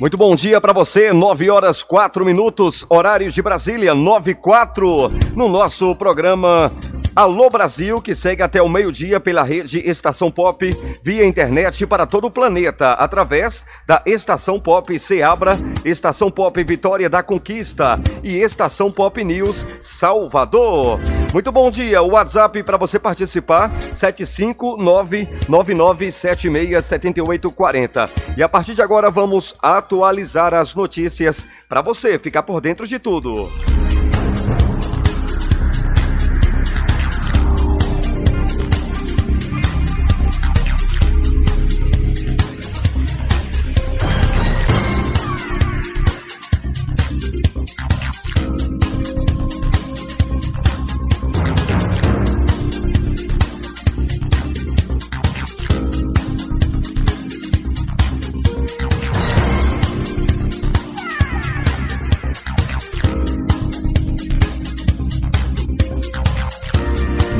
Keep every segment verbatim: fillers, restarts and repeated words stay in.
Muito bom dia para você, nove horas quatro minutos, horário de Brasília, nove e quatro, no nosso programa Alô Brasil, que segue até o meio-dia pela rede Estação Pop, via internet para todo o planeta, através da Estação Pop Seabra, Estação Pop Vitória da Conquista e Estação Pop News Salvador. Muito bom dia, o WhatsApp para você participar, sete cinco nove nove nove sete seis sete oito quatro zero. E a partir de agora vamos atualizar as notícias para você ficar por dentro de tudo.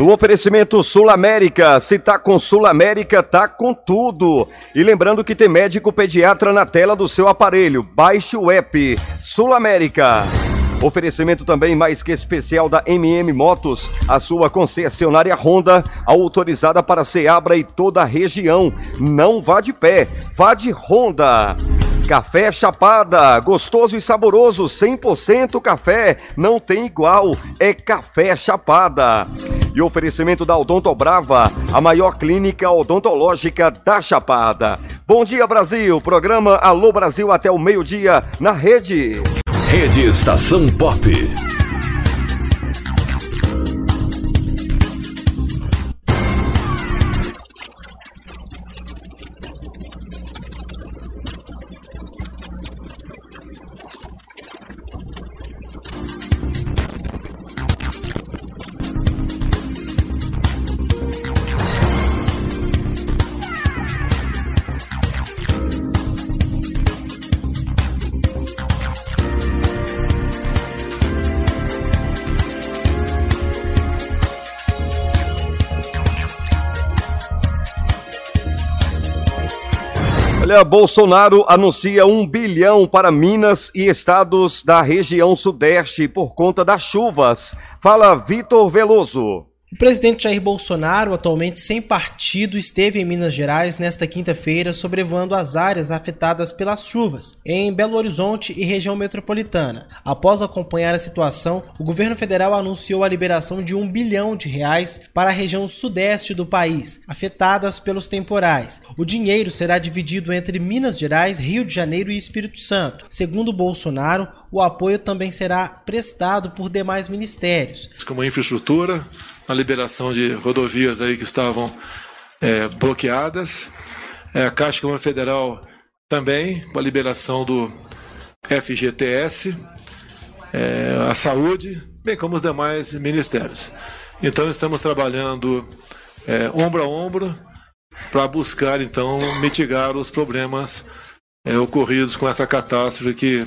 No oferecimento Sul América, se tá com Sul América, tá com tudo. E lembrando que tem médico pediatra na tela do seu aparelho. Baixe o app Sul América. Oferecimento também mais que especial da M M Motos, a sua concessionária Honda, autorizada para Seabra e toda a região. Não vá de pé, vá de Honda. Café Chapada, gostoso e saboroso, cem por cento café, não tem igual, é Café Chapada. E oferecimento da Odonto Brava, a maior clínica odontológica da Chapada. Bom dia, Brasil, programa Alô Brasil até o meio-dia na rede. Rede Estação Pop. Bolsonaro anuncia um bilhão para Minas e estados da região sudeste por conta das chuvas. Fala Vitor Veloso. O presidente Jair Bolsonaro, atualmente sem partido, esteve em Minas Gerais nesta quinta-feira sobrevoando as áreas afetadas pelas chuvas, em Belo Horizonte e região metropolitana. Após acompanhar a situação, o governo federal anunciou a liberação de um bilhão de reais para a região sudeste do país, afetadas pelos temporais. O dinheiro será dividido entre Minas Gerais, Rio de Janeiro e Espírito Santo. Segundo Bolsonaro, o apoio também será prestado por demais ministérios. Como infraestrutura, a liberação de rodovias aí que estavam é, bloqueadas. É, a Caixa Econômica Federal também, com a liberação do F G T S, é, a saúde, bem como os demais ministérios. Então estamos trabalhando é, ombro a ombro para buscar então mitigar os problemas é, ocorridos com essa catástrofe que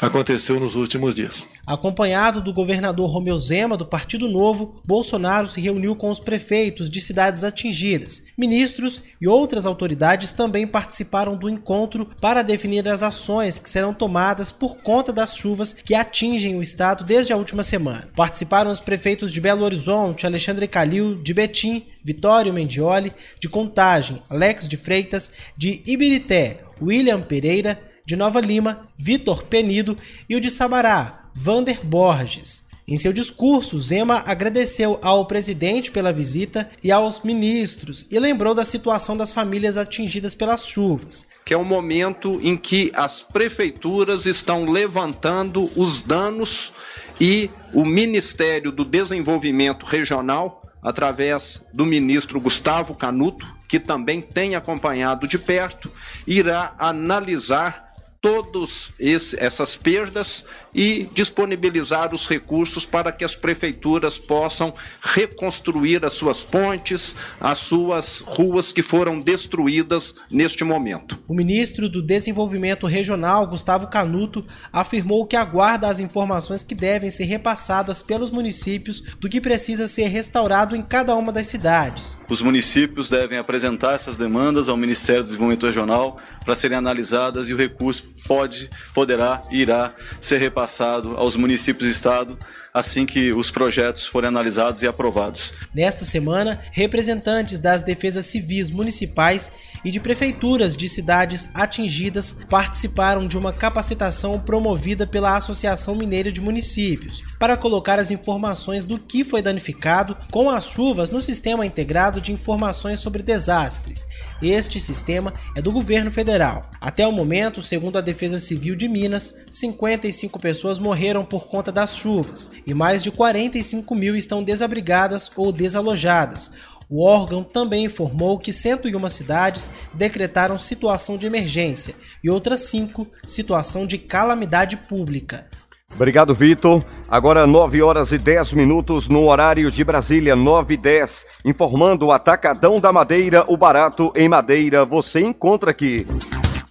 aconteceu nos últimos dias. Acompanhado do governador Romeu Zema, do Partido Novo, Bolsonaro se reuniu com os prefeitos de cidades atingidas. Ministros e outras autoridades também participaram do encontro para definir as ações que serão tomadas por conta das chuvas que atingem o estado desde a última semana. Participaram os prefeitos de Belo Horizonte, Alexandre Calil, de Betim, Vitório Mendioli, de Contagem, Alex de Freitas, de Ibirité, William Pereira, de Nova Lima, Vitor Penido e o de Sabará, Vander Borges. Em seu discurso, Zema agradeceu ao presidente pela visita e aos ministros e lembrou da situação das famílias atingidas pelas chuvas. Que é um momento em que as prefeituras estão levantando os danos e o Ministério do Desenvolvimento Regional, através do ministro Gustavo Canuto, que também tem acompanhado de perto, irá analisar todas essas perdas e disponibilizar os recursos para que as prefeituras possam reconstruir as suas pontes, as suas ruas que foram destruídas neste momento. O ministro do Desenvolvimento Regional, Gustavo Canuto, afirmou que aguarda as informações que devem ser repassadas pelos municípios do que precisa ser restaurado em cada uma das cidades. Os municípios devem apresentar essas demandas ao Ministério do Desenvolvimento Regional para serem analisadas e o recurso pode, poderá e irá ser repassado aos municípios e estado assim que os projetos forem analisados e aprovados. Nesta semana, representantes das defesas civis municipais e de prefeituras de cidades atingidas participaram de uma capacitação promovida pela Associação Mineira de Municípios para colocar as informações do que foi danificado com as chuvas no Sistema Integrado de Informações sobre Desastres. Este sistema é do governo federal. Até o momento, segundo a Defesa Civil de Minas, cinquenta e cinco pessoas morreram por conta das chuvas e mais de quarenta e cinco mil estão desabrigadas ou desalojadas. O órgão também informou que cento e uma cidades decretaram situação de emergência e outras cinco situação de calamidade pública. Obrigado, Vitor. Agora nove horas e dez minutos no horário de Brasília, nove e dez. Informando o Atacadão da Madeira, o barato em madeira você encontra aqui.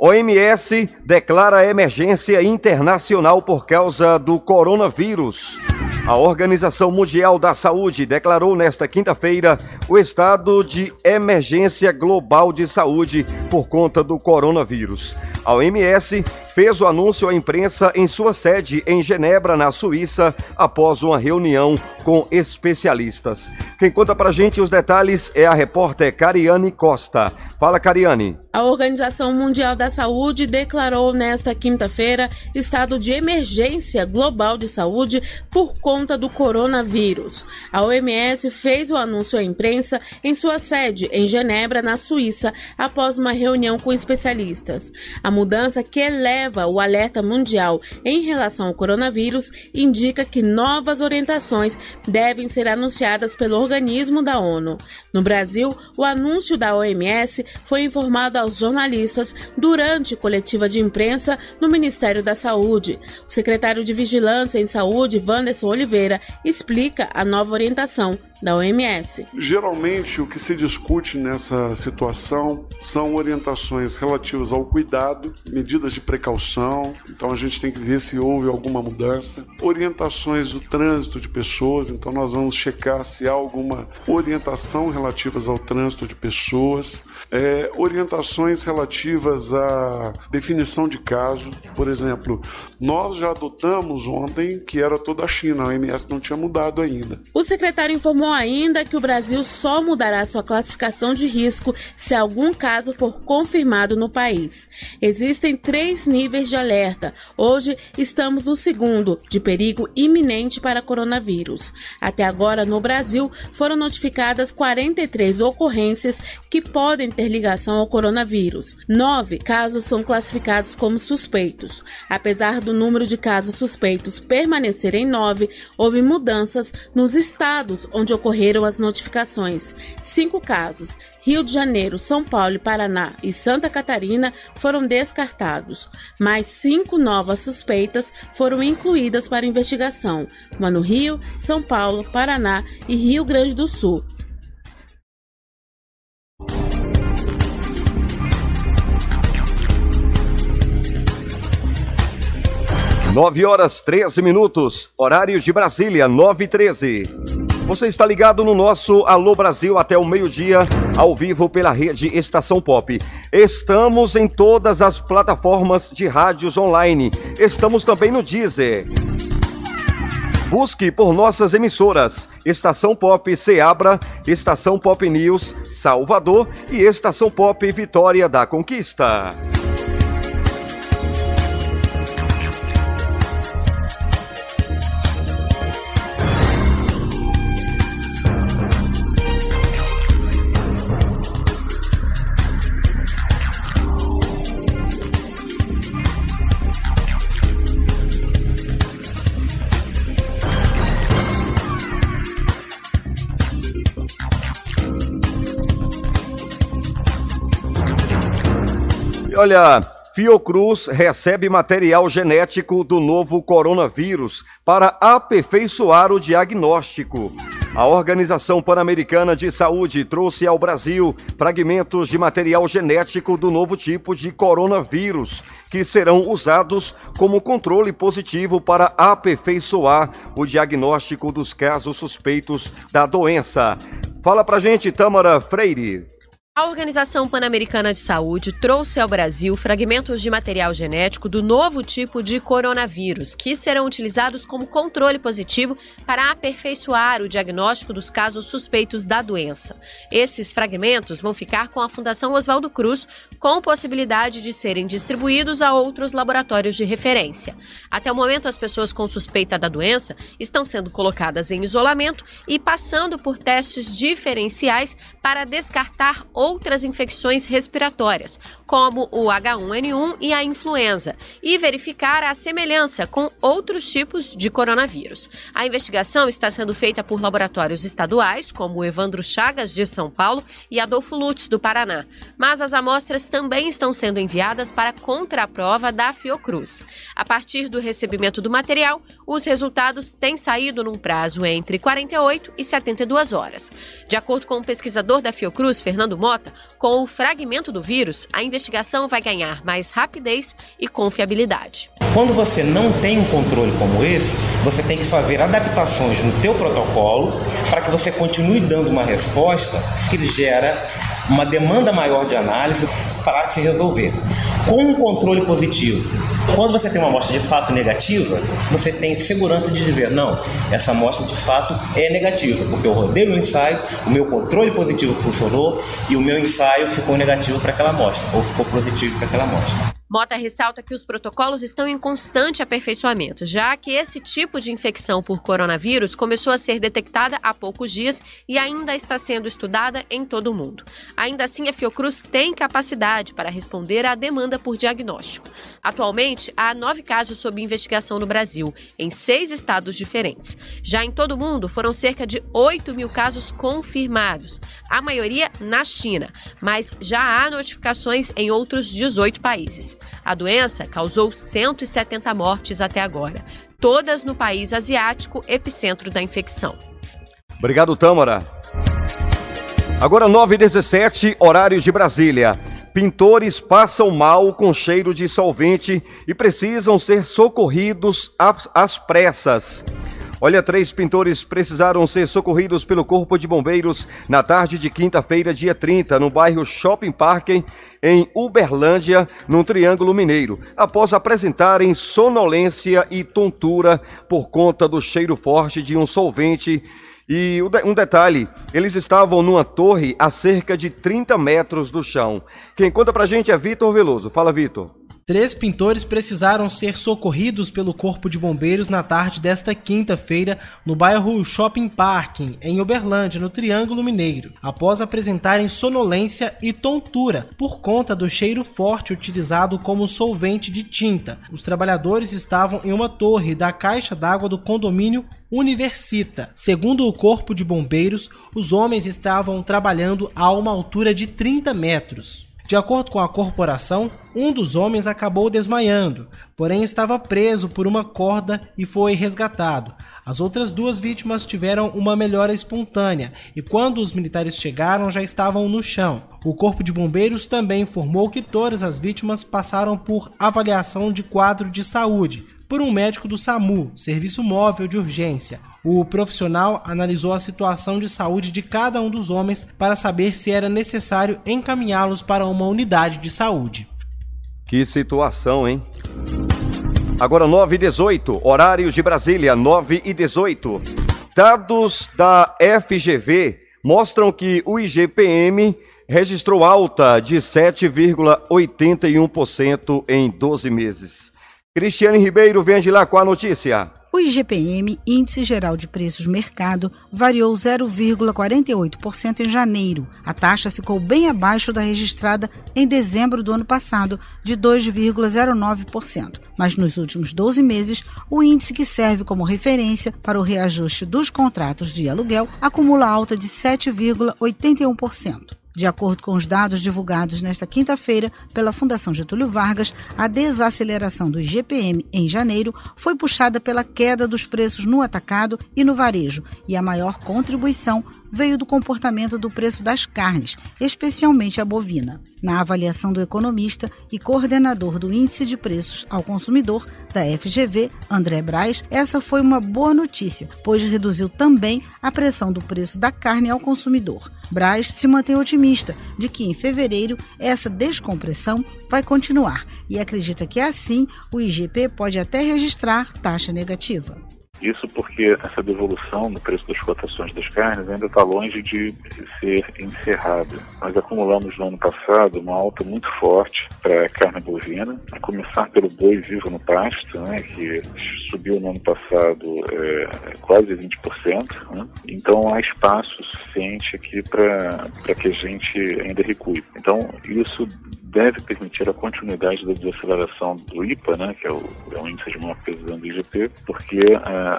O M S declara emergência internacional por causa do coronavírus. A Organização Mundial da Saúde declarou nesta quinta-feira o estado de emergência global de saúde por conta do coronavírus. A O M S fez o anúncio à imprensa em sua sede em Genebra, na Suíça, após uma reunião com especialistas. Quem conta pra gente os detalhes é a repórter Cariane Costa. Fala, Cariane. A Organização Mundial da Saúde declarou nesta quinta-feira estado de emergência global de saúde por conta do coronavírus. A O M S fez o anúncio à imprensa em sua sede em Genebra, na Suíça, após uma reunião com especialistas. A mudança que eleva o alerta mundial em relação ao coronavírus indica que novas orientações devem ser anunciadas pelo organismo da ONU. No Brasil, o anúncio da O M S foi informado aos jornalistas durante coletiva de imprensa no Ministério da Saúde. O secretário de Vigilância em Saúde, Wanderson Oliveira, explica a nova orientação da O M S. Geralmente, o que se discute nessa situação são orientações relativas ao cuidado, medidas de precaução, então a gente tem que ver se houve alguma mudança, orientações do trânsito de pessoas, então nós vamos checar se há alguma orientação relativas ao trânsito de pessoas, é, orientações relativas à definição de caso, por exemplo, nós já adotamos ontem que era toda a China, a O M S não tinha mudado ainda. O secretário informou ainda que o Brasil só mudará sua classificação de risco se algum caso for confirmado no país. Existem três níveis de alerta. Hoje estamos no segundo, de perigo iminente para coronavírus. Até agora, no Brasil, foram notificadas quarenta e três ocorrências que podem ter ligação ao coronavírus. Nove casos são classificados como suspeitos. Apesar do número de casos suspeitos permanecer em nove, houve mudanças nos estados onde ocorreram as notificações. Cinco casos, Rio de Janeiro, São Paulo, Paraná e Santa Catarina, foram descartados. Mais cinco novas suspeitas foram incluídas para investigação, uma no Rio, São Paulo, Paraná e Rio Grande do Sul. nove horas e treze minutos, horário de Brasília, nove e treze. Você está ligado no nosso Alô Brasil até o meio-dia, ao vivo pela rede Estação Pop. Estamos em todas as plataformas de rádios online. Estamos também no Deezer. Busque por nossas emissoras Estação Pop Seabra, Estação Pop News Salvador e Estação Pop Vitória da Conquista. Olha, Fiocruz recebe material genético do novo coronavírus para aperfeiçoar o diagnóstico. A Organização Pan-Americana de Saúde trouxe ao Brasil fragmentos de material genético do novo tipo de coronavírus, que serão usados como controle positivo para aperfeiçoar o diagnóstico dos casos suspeitos da doença. Fala pra gente, Tâmara Freire. A Organização Pan-Americana de Saúde trouxe ao Brasil fragmentos de material genético do novo tipo de coronavírus, que serão utilizados como controle positivo para aperfeiçoar o diagnóstico dos casos suspeitos da doença. Esses fragmentos vão ficar com a Fundação Oswaldo Cruz, com possibilidade de serem distribuídos a outros laboratórios de referência. Até o momento, as pessoas com suspeita da doença estão sendo colocadas em isolamento e passando por testes diferenciais para descartar outros outras infecções respiratórias, como o H um N um e a influenza, e verificar a semelhança com outros tipos de coronavírus. A investigação está sendo feita por laboratórios estaduais, como o Evandro Chagas, de São Paulo, e Adolfo Lutz, do Paraná. Mas as amostras também estão sendo enviadas para contraprova da Fiocruz. A partir do recebimento do material, os resultados têm saído num prazo entre quarenta e oito e setenta e duas horas. De acordo com o pesquisador da Fiocruz, Fernando Mota, com o fragmento do vírus, a investigação vai ganhar mais rapidez e confiabilidade. Quando você não tem um controle como esse, você tem que fazer adaptações no teu protocolo para que você continue dando uma resposta que gera uma demanda maior de análise para se resolver. Com um controle positivo, quando você tem uma amostra de fato negativa, você tem segurança de dizer, não, essa amostra de fato é negativa, porque eu rodei o ensaio, o meu controle positivo funcionou e o meu ensaio ficou negativo para aquela amostra, ou ficou positivo para aquela amostra. Mota ressalta que os protocolos estão em constante aperfeiçoamento, já que esse tipo de infecção por coronavírus começou a ser detectada há poucos dias e ainda está sendo estudada em todo o mundo. Ainda assim, a Fiocruz tem capacidade para responder à demanda por diagnóstico. Atualmente, há nove casos sob investigação no Brasil, em seis estados diferentes. Já em todo o mundo, foram cerca de oito mil casos confirmados, a maioria na China, mas já há notificações em outros dezoito países. A doença causou cento e setenta mortes até agora, todas no país asiático, epicentro da infecção. Obrigado, Tâmara. Agora nove e dezessete, horários de Brasília. Pintores passam mal com cheiro de solvente e precisam ser socorridos às pressas. Olha, três pintores precisaram ser socorridos pelo Corpo de Bombeiros na tarde de quinta-feira, dia trinta, no bairro Shopping Park, em Uberlândia, no Triângulo Mineiro, após apresentarem sonolência e tontura por conta do cheiro forte de um solvente. E um detalhe, eles estavam numa torre a cerca de trinta metros do chão. Quem conta pra gente é Vitor Veloso. Fala, Vitor. Três pintores precisaram ser socorridos pelo Corpo de Bombeiros na tarde desta quinta-feira no bairro Shopping Park, em Uberlândia, no Triângulo Mineiro, após apresentarem sonolência e tontura por conta do cheiro forte utilizado como solvente de tinta. Os trabalhadores estavam em uma torre da caixa d'água do condomínio Universita. Segundo o Corpo de Bombeiros, os homens estavam trabalhando a uma altura de trinta metros. De acordo com a corporação, um dos homens acabou desmaiando, porém estava preso por uma corda e foi resgatado. As outras duas vítimas tiveram uma melhora espontânea e quando os militares chegaram já estavam no chão. O Corpo de Bombeiros também informou que todas as vítimas passaram por avaliação de quadro de saúde por um médico do SAMU, Serviço Móvel de Urgência. O profissional analisou a situação de saúde de cada um dos homens para saber se era necessário encaminhá-los para uma unidade de saúde. Que situação, hein? Agora nove e dezoito, horários de Brasília, nove e dezoito. Dados da F G V mostram que o I G P M registrou alta de sete vírgula oitenta e um por cento em doze meses. Cristiane Ribeiro, vem de lá com a notícia. O I G P M, Índice Geral de Preços de Mercado, variou zero vírgula quarenta e oito por cento em janeiro. A taxa ficou bem abaixo da registrada em dezembro do ano passado, de dois vírgula zero nove por cento. Mas nos últimos doze meses, o índice que serve como referência para o reajuste dos contratos de aluguel acumula alta de sete vírgula oitenta e um por cento. De acordo com os dados divulgados nesta quinta-feira pela Fundação Getúlio Vargas, a desaceleração do I G P M em janeiro foi puxada pela queda dos preços no atacado e no varejo, e a maior contribuição veio do comportamento do preço das carnes, especialmente a bovina. Na avaliação do economista e coordenador do Índice de Preços ao Consumidor da F G V, André Braz, essa foi uma boa notícia, pois reduziu também a pressão do preço da carne ao consumidor. Braz se mantém otimista de que, em fevereiro, essa descompressão vai continuar e acredita que, assim, o I G P pode até registrar taxa negativa. Isso porque essa devolução no preço das cotações das carnes ainda está longe de ser encerrada. Nós acumulamos no ano passado uma alta muito forte para a carne bovina, a começar pelo boi vivo no pasto, né, que subiu no ano passado é, quase vinte por cento. Né? Então há espaço suficiente aqui para que a gente ainda recue. Então isso deve permitir a continuidade da desaceleração do I P A, né, que é o, é o índice de maior precisão do I G P, porque uh,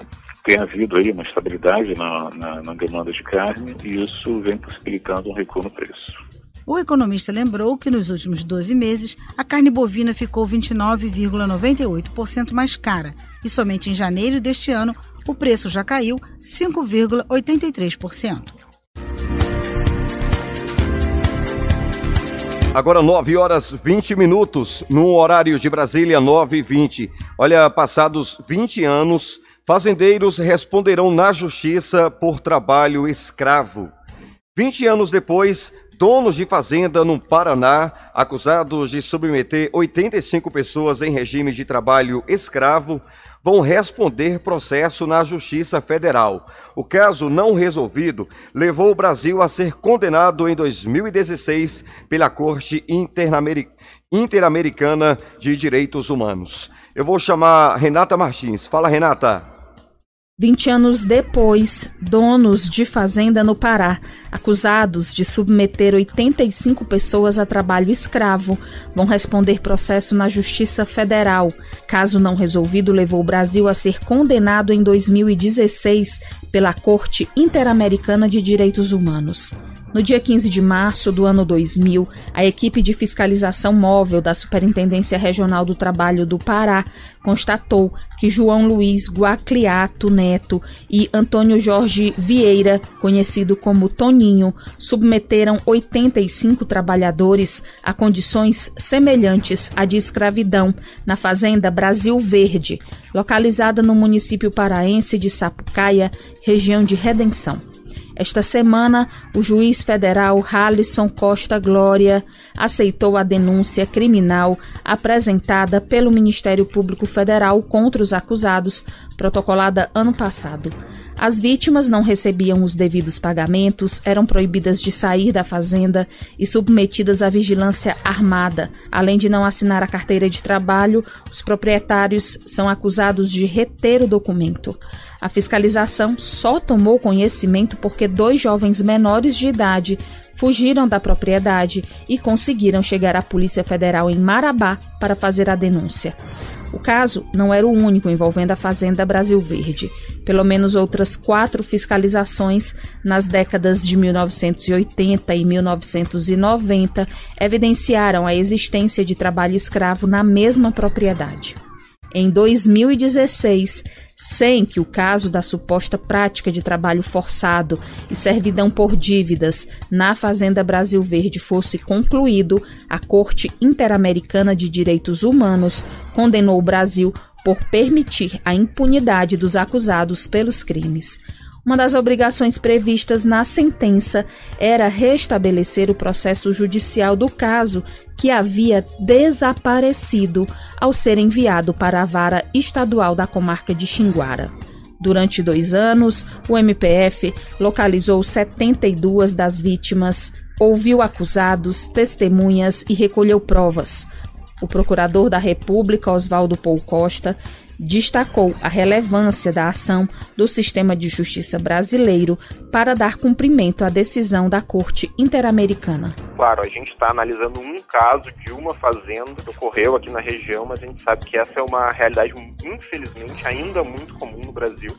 tem havido aí uma estabilidade na, na, na demanda de carne e isso vem possibilitando um recuo no preço. O economista lembrou que nos últimos doze meses a carne bovina ficou vinte e nove vírgula noventa e oito por cento mais cara e somente em janeiro deste ano o preço já caiu cinco vírgula oitenta e três por cento. Agora nove horas e vinte minutos, no horário de Brasília, nove e vinte. Olha, passados vinte anos, fazendeiros responderão na justiça por trabalho escravo. vinte anos depois, donos de fazenda no Paraná, acusados de submeter oitenta e cinco pessoas em regime de trabalho escravo, vão responder processo na Justiça Federal. O caso não resolvido levou o Brasil a ser condenado em dois mil e dezesseis pela Corte Interamericana de Direitos Humanos. Eu vou chamar Renata Martins. Fala, Renata. vinte anos depois, donos de fazenda no Pará, acusados de submeter oitenta e cinco pessoas a trabalho escravo, vão responder processo na Justiça Federal. Caso não resolvido, levou o Brasil a ser condenado em dois mil e dezesseis pela Corte Interamericana de Direitos Humanos. No dia quinze de março do ano dois mil, a equipe de fiscalização móvel da Superintendência Regional do Trabalho do Pará constatou que João Luiz Guacliato Neto e Antônio Jorge Vieira, conhecido como Toninho, submeteram oitenta e cinco trabalhadores a condições semelhantes à de escravidão na Fazenda Brasil Verde, localizada no município paraense de Sapucaia, região de Redenção. Esta semana, o juiz federal Halisson Costa Glória aceitou a denúncia criminal apresentada pelo Ministério Público Federal contra os acusados, protocolada ano passado. As vítimas não recebiam os devidos pagamentos, eram proibidas de sair da fazenda e submetidas à vigilância armada. Além de não assinar a carteira de trabalho, os proprietários são acusados de reter o documento. A fiscalização só tomou conhecimento porque dois jovens menores de idade fugiram da propriedade e conseguiram chegar à Polícia Federal em Marabá para fazer a denúncia. O caso não era o único envolvendo a Fazenda Brasil Verde. Pelo menos outras quatro fiscalizações nas décadas de mil novecentos e oitenta e mil novecentos e noventa evidenciaram a existência de trabalho escravo na mesma propriedade. Em dois mil e dezesseis, sem que o caso da suposta prática de trabalho forçado e servidão por dívidas na Fazenda Brasil Verde fosse concluído, a Corte Interamericana de Direitos Humanos condenou o Brasil por permitir a impunidade dos acusados pelos crimes. Uma das obrigações previstas na sentença era restabelecer o processo judicial do caso, que havia desaparecido ao ser enviado para a vara estadual da comarca de Xinguara. Durante dois anos, o M P F localizou setenta e duas das vítimas, ouviu acusados, testemunhas e recolheu provas. O procurador da República, Oswaldo Paul Costa, destacou a relevância da ação do sistema de justiça brasileiro para dar cumprimento à decisão da Corte Interamericana. Claro, a gente está analisando um caso de uma fazenda que ocorreu aqui na região, mas a gente sabe que essa é uma realidade, infelizmente, ainda muito comum no Brasil.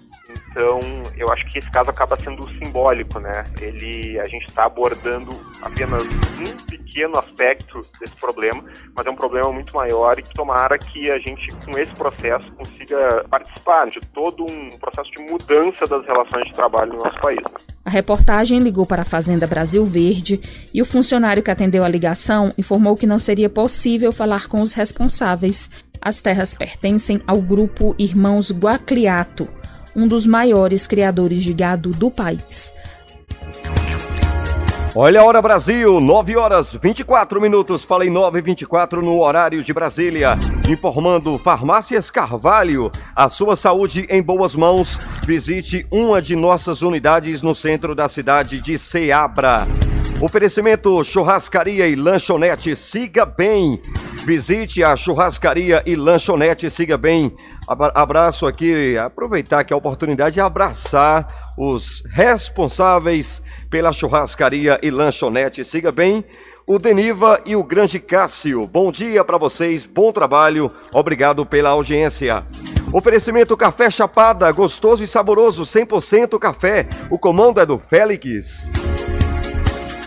Então, eu acho que esse caso acaba sendo simbólico, né? Ele, a gente está abordando apenas um pequeno aspecto desse problema, mas é um problema muito maior e tomara que a gente, com esse processo, consiga participar de todo um processo de mudança das relações de trabalho no nosso país. A reportagem ligou para a Fazenda Brasil Verde e o funcionário que atendeu a ligação informou que não seria possível falar com os responsáveis. As terras pertencem ao grupo Irmãos Guacliato, um dos maiores criadores de gado do país. Olha a hora Brasil, nove horas e vinte e quatro minutos, falei nove e vinte e quatro no horário de Brasília. Informando Farmácias Carvalho, a sua saúde em boas mãos. Visite uma de nossas unidades no centro da cidade de Seabra. Oferecimento Churrascaria e Lanchonete Siga Bem. Visite a Churrascaria e Lanchonete Siga Bem. Abraço aqui, aproveitar que a oportunidade é abraçar os responsáveis pela Churrascaria e Lanchonete Siga Bem, o Deniva e o Grande Cássio. Bom dia para vocês, bom trabalho, obrigado pela audiência. Oferecimento Café Chapada, gostoso e saboroso, cem por cento café. O comando é do Félix.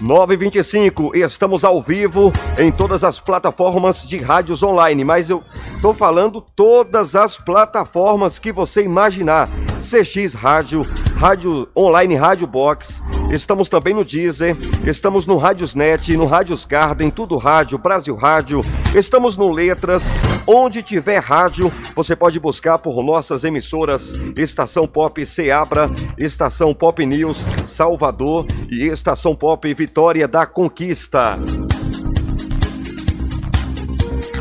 nove e vinte e cinco, estamos ao vivo em todas as plataformas de rádios online, mas eu tô falando todas as plataformas que você imaginar, C X Rádio, Rádio Online, Rádio Box, estamos também no Deezer, estamos no Rádiosnet, no Rádios Garden, Tudo Rádio, Brasil Rádio, estamos no Letras, onde tiver rádio, você pode buscar por nossas emissoras, Estação Pop Seabra, Estação Pop News Salvador e Estação Pop Vitória Vitória da Conquista.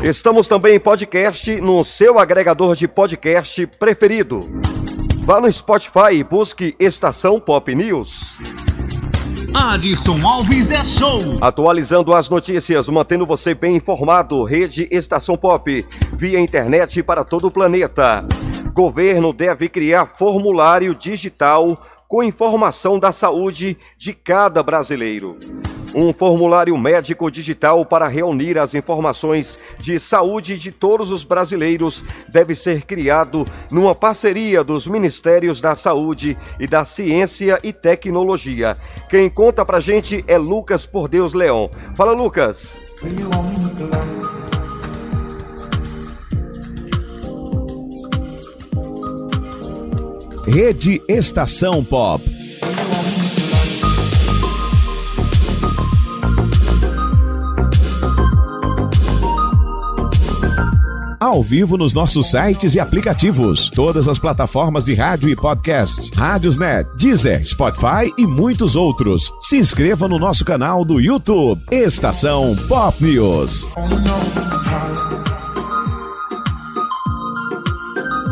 Estamos também em podcast no seu agregador de podcast preferido. Vá no Spotify e busque Estação Pop News. Adson Alves é show! Atualizando as notícias, mantendo você bem informado. Rede Estação Pop, via internet para todo o planeta. Governo deve criar formulário digital com informação da saúde de cada brasileiro. Um formulário médico digital para reunir as informações de saúde de todos os brasileiros deve ser criado numa parceria dos Ministérios da Saúde e da Ciência e Tecnologia. Quem conta pra gente é Lucas Por Deus Leão. Fala, Lucas! Rede Estação Pop. Ao vivo nos nossos sites e aplicativos, todas as plataformas de rádio e podcast, Rádiosnet, Deezer, Spotify e muitos outros. Se inscreva no nosso canal do YouTube, Estação Pop News.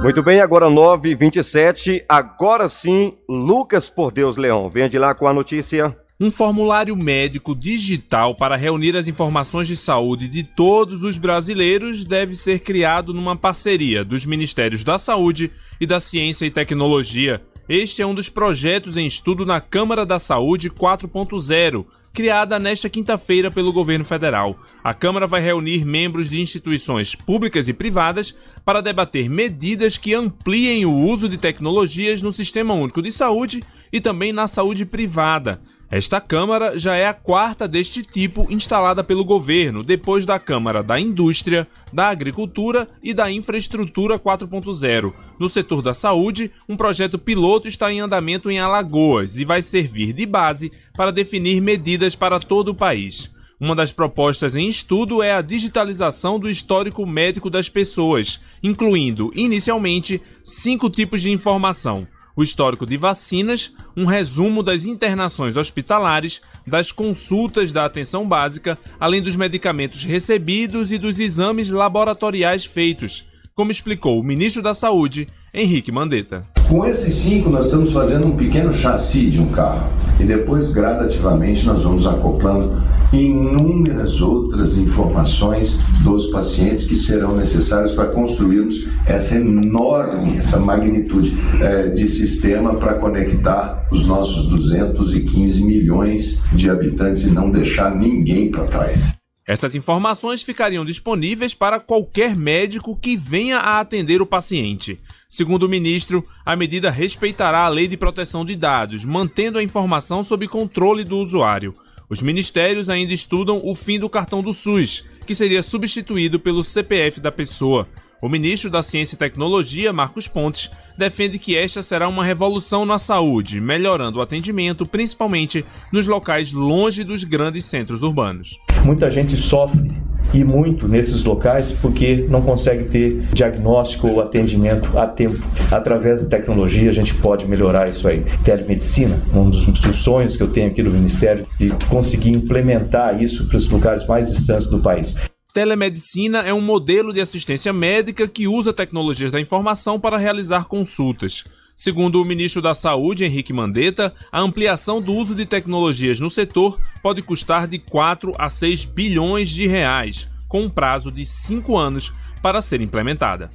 Muito bem, agora nove e vinte e sete, agora sim, Lucas Por Deus Leão, venha de lá com a notícia. Um formulário médico digital para reunir as informações de saúde de todos os brasileiros deve ser criado numa parceria dos Ministérios da Saúde e da Ciência e Tecnologia. Este é um dos projetos em estudo na Câmara da Saúde quatro ponto zero, criada nesta quinta-feira pelo governo federal. A Câmara vai reunir membros de instituições públicas e privadas para debater medidas que ampliem o uso de tecnologias no Sistema Único de Saúde e também na saúde privada. Esta Câmara já é a quarta deste tipo instalada pelo governo, depois da Câmara da Indústria, da Agricultura e da Infraestrutura quatro ponto zero. No setor da saúde, um projeto piloto está em andamento em Alagoas e vai servir de base para definir medidas para todo o país. Uma das propostas em estudo é a digitalização do histórico médico das pessoas, incluindo, inicialmente, cinco tipos de informação: o histórico de vacinas, um resumo das internações hospitalares, das consultas da atenção básica, além dos medicamentos recebidos e dos exames laboratoriais feitos, como explicou o ministro da Saúde, Henrique Mandetta. Com esses cinco, nós estamos fazendo um pequeno chassi de um carro e depois, gradativamente, nós vamos acoplando inúmeras outras informações dos pacientes que serão necessárias para construirmos essa enorme, essa magnitude é, de sistema para conectar os nossos duzentos e quinze milhões de habitantes e não deixar ninguém para trás. Essas informações ficariam disponíveis para qualquer médico que venha a atender o paciente. Segundo o ministro, a medida respeitará a Lei de Proteção de Dados, mantendo a informação sob controle do usuário. Os ministérios ainda estudam o fim do cartão do SUS, que seria substituído pelo C P F da pessoa. O ministro da Ciência e Tecnologia, Marcos Pontes, defende que esta será uma revolução na saúde, melhorando o atendimento, principalmente nos locais longe dos grandes centros urbanos. Muita gente sofre ir muito nesses locais porque não consegue ter diagnóstico ou atendimento a tempo. Através da tecnologia a gente pode melhorar isso aí. Telemedicina, um dos sonhos que eu tenho aqui do Ministério, de conseguir implementar isso para os lugares mais distantes do país. Telemedicina é um modelo de assistência médica que usa tecnologias da informação para realizar consultas. Segundo o ministro da Saúde, Henrique Mandetta, a ampliação do uso de tecnologias no setor pode custar de quatro a seis bilhões de reais, com um prazo de cinco anos para ser implementada.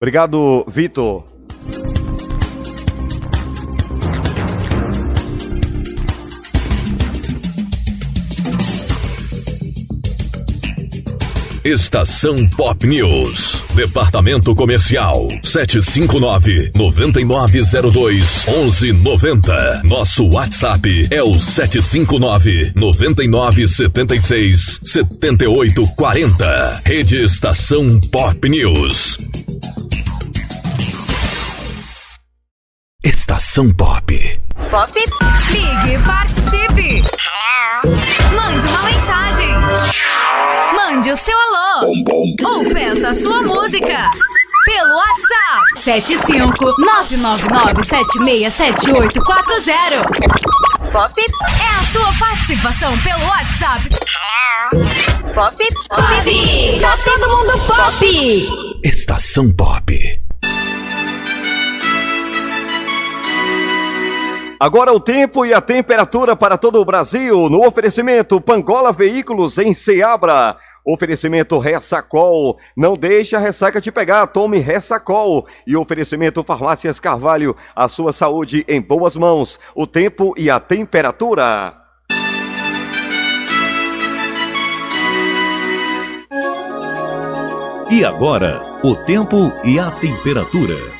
Obrigado, Vitor. Estação Pop News, Departamento Comercial, sete cinco nove, nove nove zero dois, um um nove zero. Nosso WhatsApp é o sete cinco nove, nove nove sete seis, sete oito quatro zero. Rede Estação Pop News. Estação Pop. Pop, ligue, participe. Mande uma mensagem. Mande o seu alô bom, bom. Ou peça a sua música pelo WhatsApp sete cinco nove nove nove sete seis sete oito quatro zero. Pop é a sua participação pelo WhatsApp. Pop, pop, tá todo mundo pop. Estação Pop. Agora o tempo e a temperatura para todo o Brasil, no oferecimento Pangola Veículos em Seabra. Oferecimento Ressacol, não deixe a ressaca te pegar, tome Ressacol. E oferecimento Farmácias Carvalho, a sua saúde em boas mãos. O tempo e a temperatura. E agora, o tempo e a temperatura.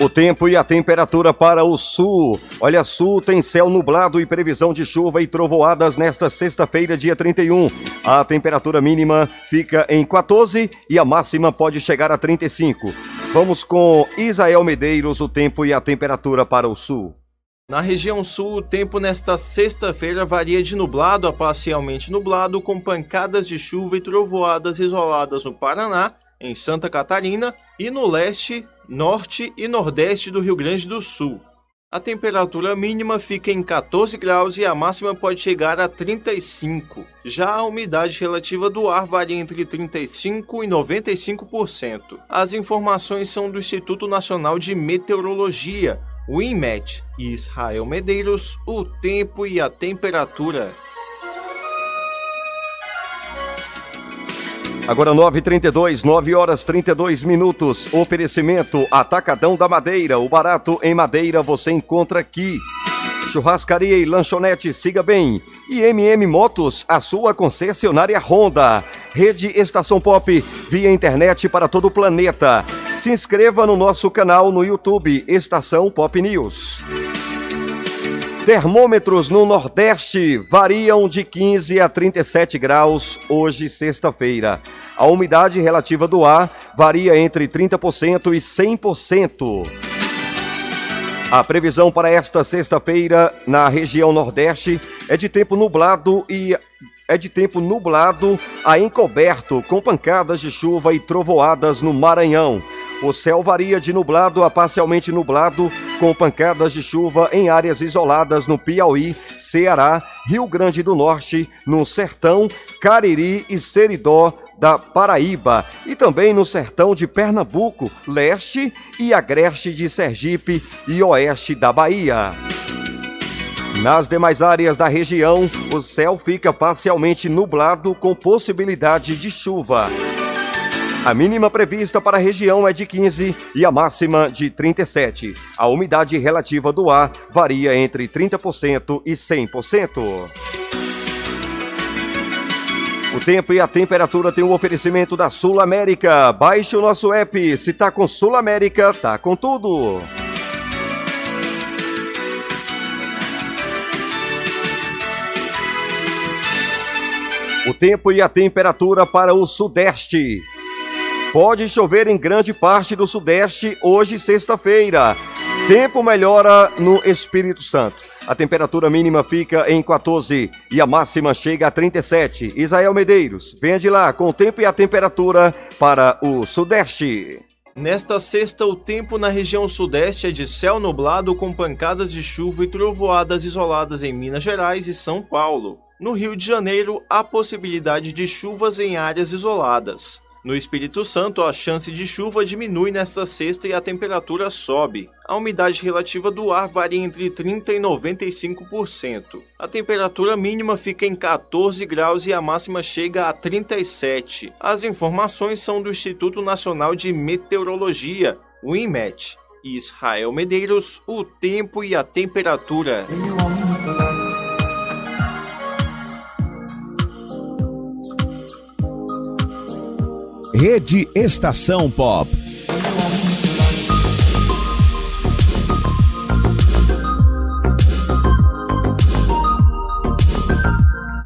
O tempo e a temperatura para o Sul. Olha, Sul tem céu nublado e previsão de chuva e trovoadas nesta sexta-feira, dia trinta e um. A temperatura mínima fica em quatorze e a máxima pode chegar a trinta e cinco. Vamos com Isael Medeiros, o tempo e a temperatura para o Sul. Na região sul, o tempo nesta sexta-feira varia de nublado a parcialmente nublado, com pancadas de chuva e trovoadas isoladas no Paraná, em Santa Catarina e no leste, norte e nordeste do Rio Grande do Sul. A temperatura mínima fica em catorze graus e a máxima pode chegar a trinta e cinco. Já a umidade relativa do ar varia entre trinta e cinco por cento e noventa e cinco por cento. As informações são do Instituto Nacional de Meteorologia, o I N M E T, e Isael Medeiros, o tempo e a temperatura. Agora nove e trinta e dois, nove horas e trinta e dois minutos, oferecimento Atacadão da Madeira, o barato em madeira você encontra aqui. Churrascaria e Lanchonete Siga Bem e M M Motos, a sua concessionária Honda. Rede Estação Pop, via internet para todo o planeta. Se inscreva no nosso canal no YouTube, Estação Pop News. Termômetros no Nordeste variam de quinze a trinta e sete graus hoje, sexta-feira. A umidade relativa do ar varia entre trinta por cento e cem por cento. A previsão para esta sexta-feira na região Nordeste é de tempo nublado e é de tempo nublado a encoberto, com pancadas de chuva e trovoadas no Maranhão. O céu varia de nublado a parcialmente nublado, com pancadas de chuva em áreas isoladas no Piauí, Ceará, Rio Grande do Norte, no Sertão, Cariri e Seridó da Paraíba, e também no Sertão de Pernambuco, leste e agreste de Sergipe e oeste da Bahia. Nas demais áreas da região, o céu fica parcialmente nublado com possibilidade de chuva. A mínima prevista para a região é de quinze e a máxima de trinta e sete. A umidade relativa do ar varia entre trinta por cento e cem por cento. O tempo e a temperatura tem um oferecimento da Sul América. Baixe o nosso app. Se tá com Sul América, tá com tudo. O tempo e a temperatura para o Sudeste. Pode chover em grande parte do Sudeste hoje, sexta-feira. Tempo melhora no Espírito Santo. A temperatura mínima fica em quatorze e a máxima chega a trinta e sete. Isael Medeiros, venha de lá com o tempo e a temperatura para o Sudeste. Nesta sexta, o tempo na região sudeste é de céu nublado com pancadas de chuva e trovoadas isoladas em Minas Gerais e São Paulo. No Rio de Janeiro, há possibilidade de chuvas em áreas isoladas. No Espírito Santo, a chance de chuva diminui nesta sexta e a temperatura sobe. A umidade relativa do ar varia entre trinta por cento e noventa e cinco por cento. A temperatura mínima fica em quatorze graus e a máxima chega a trinta e sete. As informações são do Instituto Nacional de Meteorologia, o I N M E T. Israel Medeiros, o tempo e a temperatura. Rede Estação Pop.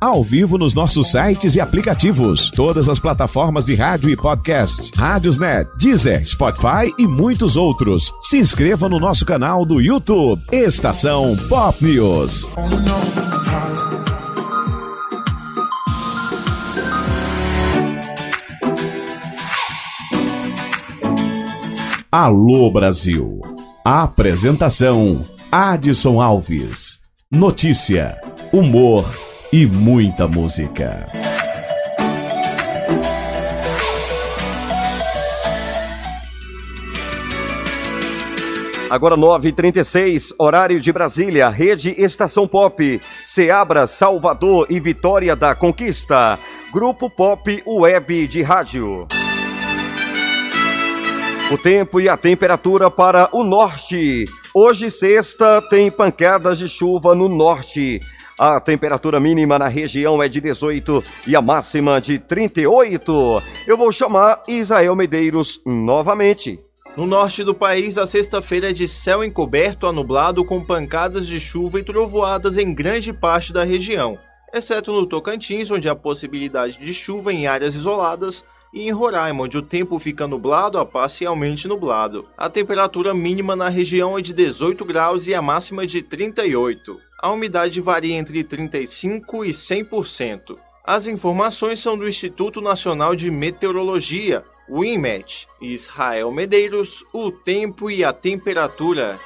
Ao vivo nos nossos sites e aplicativos, todas as plataformas de rádio e podcast, Rádios Net, Deezer, Spotify e muitos outros. Se inscreva no nosso canal do YouTube, Estação Pop News. Alô Brasil. Apresentação: Adson Alves. Notícia, humor e muita música. Agora nove e trinta e seis, horário de Brasília, Rede Estação Pop, Seabra, Salvador e Vitória da Conquista, Grupo Pop Web de Rádio. O tempo e a temperatura para o norte. Hoje, sexta, tem pancadas de chuva no norte. A temperatura mínima na região é de dezoito e a máxima de trinta e oito. Eu vou chamar Isael Medeiros novamente. No norte do país, a sexta-feira é de céu encoberto a nublado com pancadas de chuva e trovoadas em grande parte da região, exceto no Tocantins, onde há possibilidade de chuva em áreas isoladas, e em Roraima, onde o tempo fica nublado a parcialmente nublado. A temperatura mínima na região é de dezoito graus e a máxima de trinta e oito. A umidade varia entre trinta e cinco por cento e cem por cento. As informações são do Instituto Nacional de Meteorologia, o I N M E T. Israel Medeiros, o tempo e a temperatura.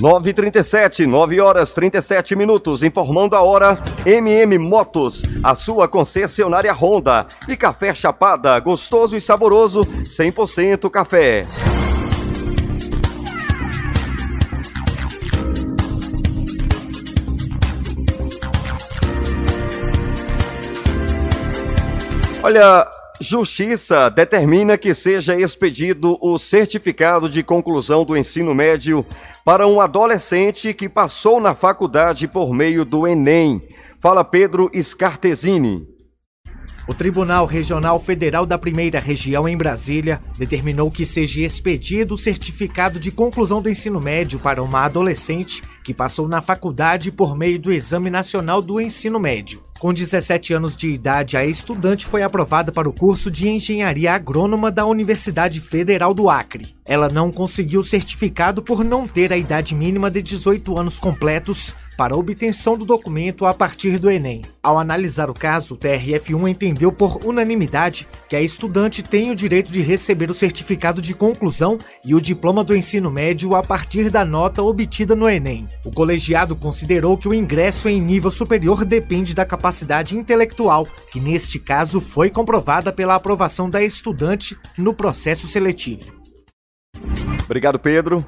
nove e trinta e sete, nove horas e trinta e sete minutos, informando a hora, M M Motos, a sua concessionária Honda, e Café Chapada, gostoso e saboroso, cem por cento café. Olha, Justiça determina que seja expedido o certificado de conclusão do ensino médio para um adolescente que passou na faculdade por meio do Enem. Fala Pedro Scartesini. O Tribunal Regional Federal da Primeira Região, em Brasília, determinou que seja expedido o certificado de conclusão do ensino médio para uma adolescente que passou na faculdade por meio do Exame Nacional do Ensino Médio. Com dezessete anos de idade, a estudante foi aprovada para o curso de Engenharia Agrônoma da Universidade Federal do Acre. Ela não conseguiu o certificado por não ter a idade mínima de dezoito anos completos para a obtenção do documento a partir do Enem. Ao analisar o caso, o T R F um entendeu por unanimidade que a estudante tem o direito de receber o certificado de conclusão e o diploma do ensino médio a partir da nota obtida no Enem. O colegiado considerou que o ingresso em nível superior depende da capacidade Capacidade intelectual, que neste caso foi comprovada pela aprovação da estudante no processo seletivo. Obrigado, Pedro.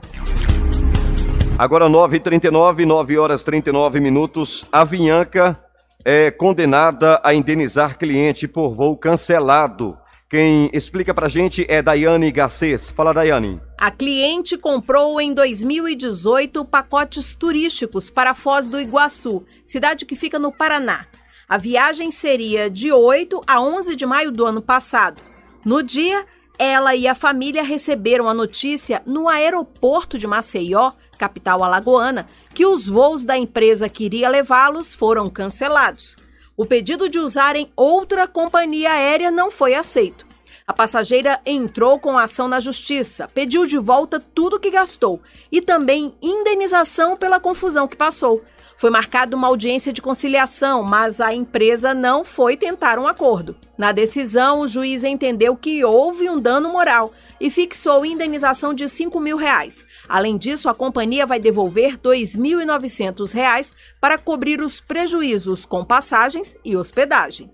Agora nove e trinta e nove, nove horas e trinta e nove minutos. Avianca é condenada a indenizar cliente por voo cancelado. Quem explica pra gente é Daiane Garcês. Fala, Daiane. A cliente comprou em dois mil e dezoito pacotes turísticos para Foz do Iguaçu, cidade que fica no Paraná. A viagem seria de oito a onze de maio do ano passado. No dia, ela e a família receberam a notícia no aeroporto de Maceió, capital alagoana, que os voos da empresa que iria levá-los foram cancelados. O pedido de usarem outra companhia aérea não foi aceito. A passageira entrou com ação na justiça, pediu de volta tudo que gastou e também indenização pela confusão que passou. Foi marcada uma audiência de conciliação, mas a empresa não foi tentar um acordo. Na decisão, o juiz entendeu que houve um dano moral e fixou indenização de cinco mil reais. Além disso, a companhia vai devolver dois mil e novecentos reais para cobrir os prejuízos com passagens e hospedagem.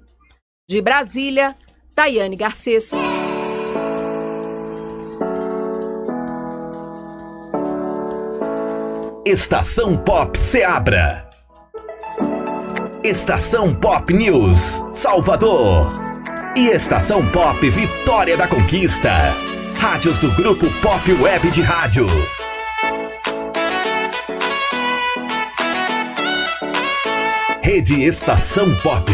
De Brasília, Tayane Garcês. Estação Pop Seabra. Estação Pop News Salvador. E Estação Pop Vitória da Conquista. Rádios do Grupo Pop Web de Rádio. Rede Estação Pop.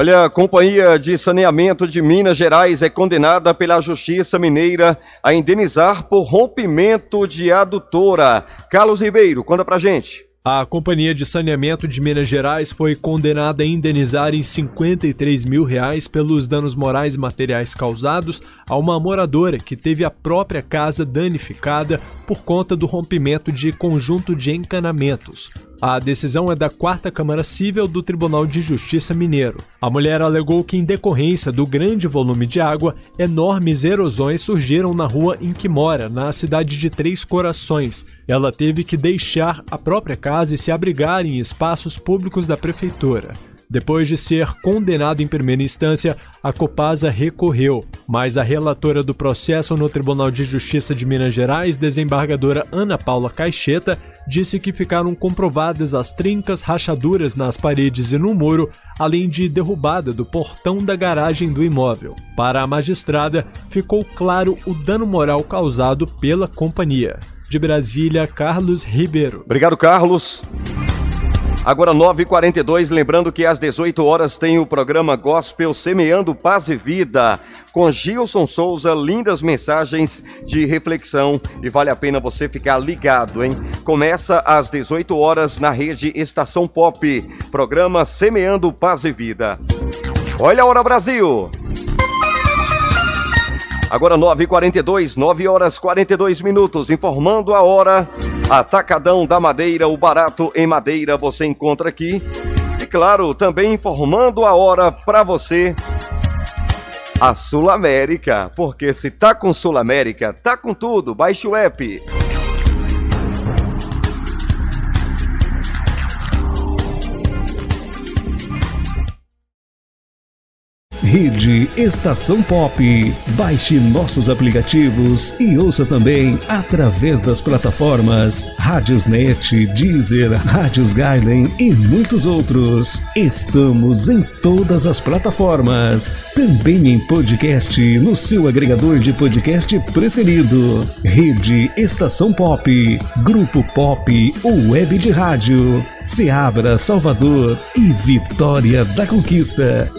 Olha, a Companhia de Saneamento de Minas Gerais é condenada pela Justiça Mineira a indenizar por rompimento de adutora. Carlos Ribeiro, conta pra gente. A Companhia de Saneamento de Minas Gerais foi condenada a indenizar em cinquenta e três mil reais pelos danos morais e materiais causados a uma moradora que teve a própria casa danificada por conta do rompimento de conjunto de encanamentos. A decisão é da quarta Câmara Cível do Tribunal de Justiça Mineiro. A mulher alegou que, em decorrência do grande volume de água, enormes erosões surgiram na rua em que mora, na cidade de Três Corações. Ela teve que deixar a própria casa e se abrigar em espaços públicos da prefeitura. Depois de ser condenada em primeira instância, a Copasa recorreu, mas a relatora do processo no Tribunal de Justiça de Minas Gerais, desembargadora Ana Paula Caixeta, disse que ficaram comprovadas as trincas, rachaduras nas paredes e no muro, além de derrubada do portão da garagem do imóvel. Para a magistrada, ficou claro o dano moral causado pela companhia. De Brasília, Carlos Ribeiro. Obrigado, Carlos. Agora nove e quarenta e dois, lembrando que às dezoito horas tem o programa Gospel Semeando Paz e Vida, com Gilson Souza, lindas mensagens de reflexão e vale a pena você ficar ligado, hein? Começa às dezoito horas na rede Estação Pop, programa Semeando Paz e Vida. Olha a hora, Brasil! Agora nove e quarenta e dois, nove horas e quarenta e dois minutos, informando a hora. Atacadão da Madeira, o barato em madeira você encontra aqui. E claro, também informando a hora para você. A Sul América, porque se tá com Sul América, tá com tudo. Baixe o app. Rede Estação Pop. Baixe nossos aplicativos e ouça também através das plataformas Radiosnet, Deezer, Rádios Garden e muitos outros. Estamos em todas as plataformas. Também em podcast, no seu agregador de podcast preferido. Rede Estação Pop. Grupo Pop ou Web de Rádio. Seabra, Salvador e Vitória da Conquista.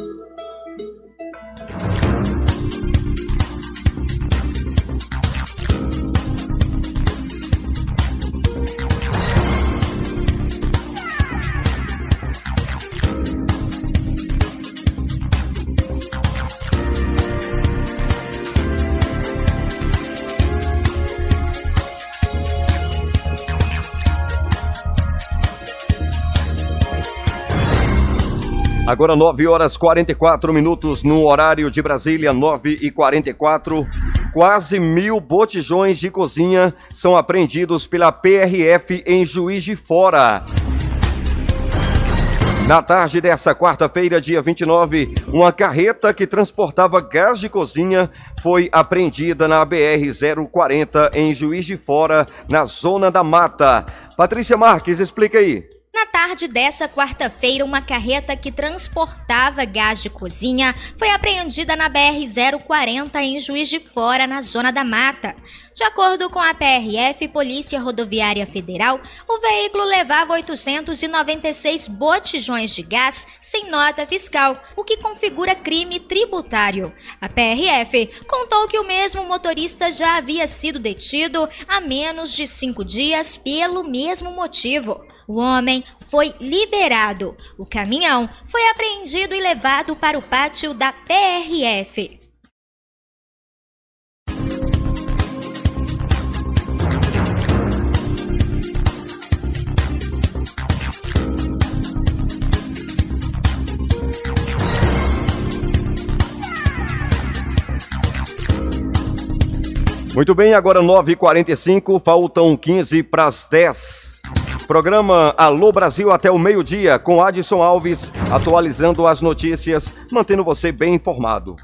Agora nove horas e quarenta e quatro minutos no horário de Brasília, nove e quarenta e quatro. Quase mil botijões de cozinha são apreendidos pela P R F em Juiz de Fora. Na tarde dessa quarta-feira, dia vinte e nove, uma carreta que transportava gás de cozinha foi apreendida na B R zero quarenta em Juiz de Fora, na Zona da Mata. Patrícia Marques, explica aí. Na tarde tarde dessa quarta-feira, uma carreta que transportava gás de cozinha foi apreendida na B R zero quarenta em Juiz de Fora, na Zona da Mata. De acordo com a P R F, Polícia Rodoviária Federal, o veículo levava oitocentos e noventa e seis botijões de gás sem nota fiscal, o que configura crime tributário. A P R F contou que o mesmo motorista já havia sido detido há menos de cinco dias pelo mesmo motivo. O homem foi liberado. O caminhão foi apreendido e levado para o pátio da P R F. Muito bem, agora nove e quarenta e cinco, faltam quinze para as dez. Programa Alô Brasil até o meio-dia, com Adson Alves, atualizando as notícias, mantendo você bem informado.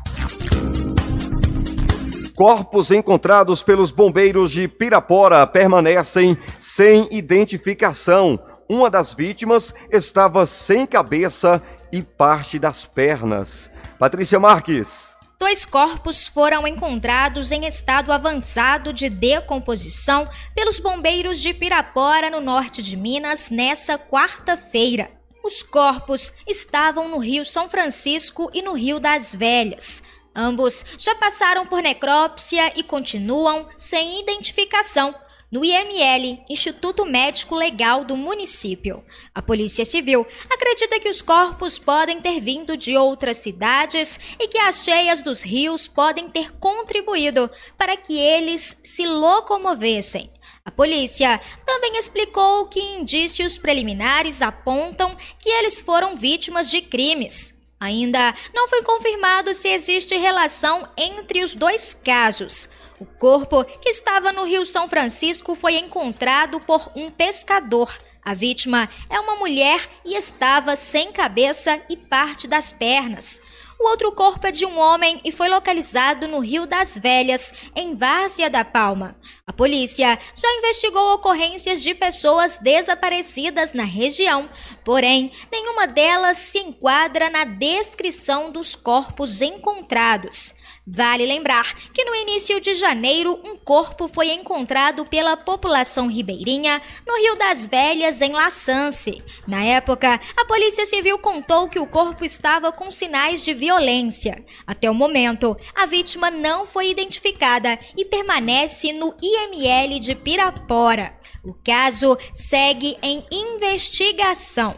Corpos encontrados pelos bombeiros de Pirapora permanecem sem identificação. Uma das vítimas estava sem cabeça e parte das pernas. Patrícia Marques. Dois corpos foram encontrados em estado avançado de decomposição pelos bombeiros de Pirapora, no norte de Minas, nessa quarta-feira. Os corpos estavam no Rio São Francisco e no Rio das Velhas. Ambos já passaram por necrópsia e continuam sem identificação no I M L, Instituto Médico Legal do município. A Polícia Civil acredita que os corpos podem ter vindo de outras cidades e que as cheias dos rios podem ter contribuído para que eles se locomovessem. A polícia também explicou que indícios preliminares apontam que eles foram vítimas de crimes. Ainda não foi confirmado se existe relação entre os dois casos. O corpo, que estava no Rio São Francisco, foi encontrado por um pescador. A vítima é uma mulher e estava sem cabeça e parte das pernas. O outro corpo é de um homem e foi localizado no Rio das Velhas, em Várzea da Palma. A polícia já investigou ocorrências de pessoas desaparecidas na região, porém, nenhuma delas se enquadra na descrição dos corpos encontrados. Vale lembrar que no início de janeiro, um corpo foi encontrado pela população ribeirinha no Rio das Velhas, em Laçance. Na época, a Polícia Civil contou que o corpo estava com sinais de violência. Até o momento, a vítima não foi identificada e permanece no I M L de Pirapora. O caso segue em investigação.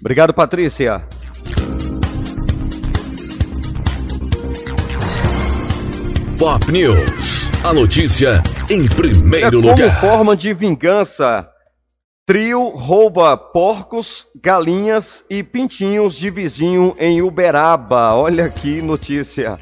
Obrigado, Patrícia. Pop News, a notícia em primeiro lugar. Como forma de vingança, trio rouba porcos, galinhas e pintinhos de vizinho em Uberaba. Olha que notícia.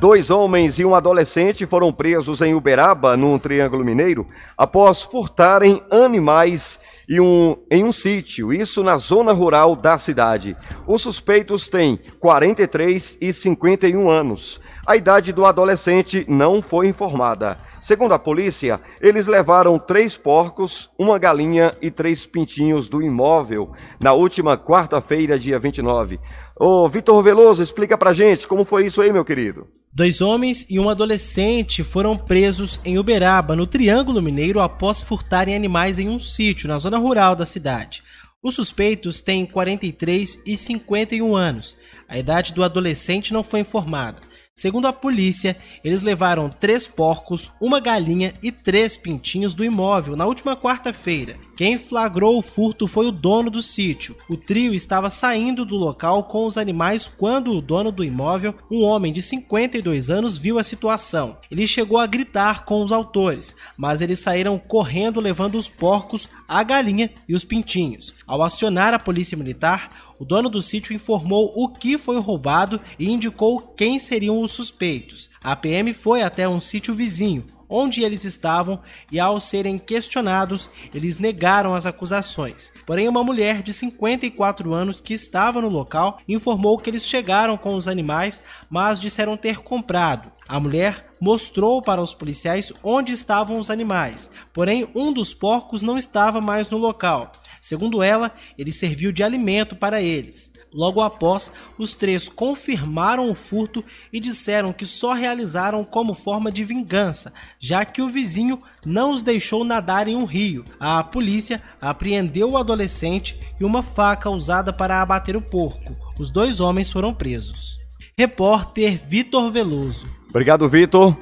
Dois homens e um adolescente foram presos em Uberaba, num Triângulo Mineiro, após furtarem animais e um, em um sítio, isso na zona rural da cidade. Os suspeitos têm quarenta e três e cinquenta e um anos. A idade do adolescente não foi informada. Segundo a polícia, eles levaram três porcos, uma galinha e três pintinhos do imóvel na última quarta-feira, dia vinte e nove. Ô, Vitor Veloso, explica pra gente como foi isso aí, meu querido. Dois homens e um adolescente foram presos em Uberaba, no Triângulo Mineiro, após furtarem animais em um sítio na zona rural da cidade. Os suspeitos têm quarenta e três e cinquenta e um anos. A idade do adolescente não foi informada. Segundo a polícia, eles levaram três porcos, uma galinha e três pintinhos do imóvel na última quarta-feira. Quem flagrou o furto foi o dono do sítio. O trio estava saindo do local com os animais quando o dono do imóvel, um homem de cinquenta e dois anos, viu a situação. Ele chegou a gritar com os autores, mas eles saíram correndo levando os porcos, a galinha e os pintinhos. Ao acionar a polícia militar, o dono do sítio informou o que foi roubado e indicou quem seriam os suspeitos. A P M foi até um sítio vizinho, onde eles estavam, e ao serem questionados, eles negaram as acusações. Porém, uma mulher de cinquenta e quatro anos que estava no local informou que eles chegaram com os animais, mas disseram ter comprado. A mulher mostrou para os policiais onde estavam os animais, porém um dos porcos não estava mais no local. Segundo ela, ele serviu de alimento para eles. Logo após, os três confirmaram o furto e disseram que só realizaram como forma de vingança, já que o vizinho não os deixou nadar em um rio. A polícia apreendeu o adolescente e uma faca usada para abater o porco. Os dois homens foram presos. Repórter Vitor Veloso. Obrigado, Vitor.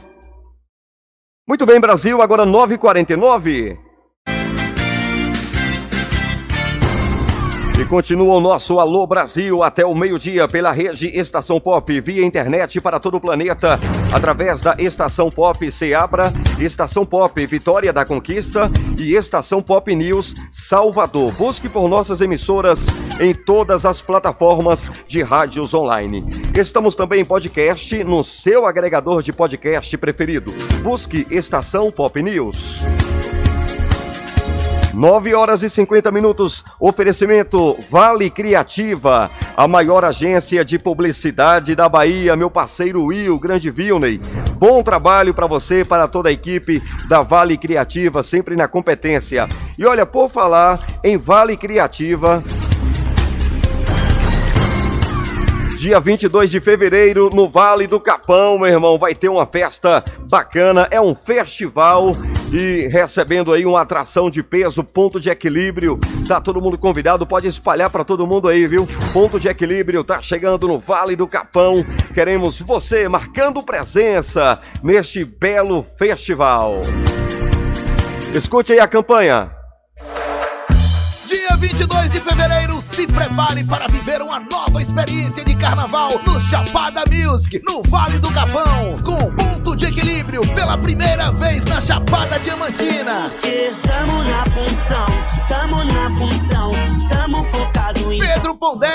Muito bem, Brasil, agora nove e quarenta e nove. E continua o nosso Alô Brasil até o meio-dia pela rede Estação Pop, via internet para todo o planeta, através da Estação Pop Seabra, Estação Pop Vitória da Conquista e Estação Pop News Salvador. Busque por nossas emissoras em todas as plataformas de rádios online. Estamos também em podcast no seu agregador de podcast preferido. Busque Estação Pop News. nove horas e cinquenta minutos, oferecimento Vale Criativa, a maior agência de publicidade da Bahia, meu parceiro Will, grande Vilney. Bom trabalho para você, para toda a equipe da Vale Criativa, sempre na competência. E olha, por falar em Vale Criativa, dia vinte e dois de fevereiro, no Vale do Capão, meu irmão, vai ter uma festa bacana, é um festival. E recebendo aí uma atração de peso, Ponto de Equilíbrio, tá todo mundo convidado, pode espalhar para todo mundo aí, viu? Ponto de Equilíbrio tá chegando no Vale do Capão, queremos você marcando presença neste belo festival. Escute aí a campanha. Dia vinte e dois de fevereiro, se prepare para viver uma nova experiência de carnaval no Chapada Music, no Vale do Capão, com Ponto de Equilíbrio, pela primeira vez na Chapada Diamantina. Que tamo na função, tamo na função, tamo focado em... Pedro Pondé.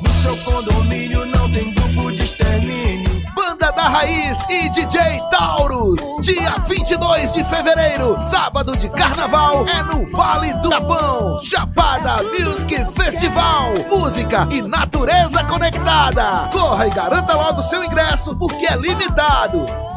No seu condomínio não tem grupo de extermínio. Banda da Raiz e D J Taurus. Dia vinte e dois de fevereiro, sábado de carnaval, é no Vale do Capão. Chapada Music Festival. Música e natureza conectada. Corra e garanta logo seu ingresso, porque é limitado.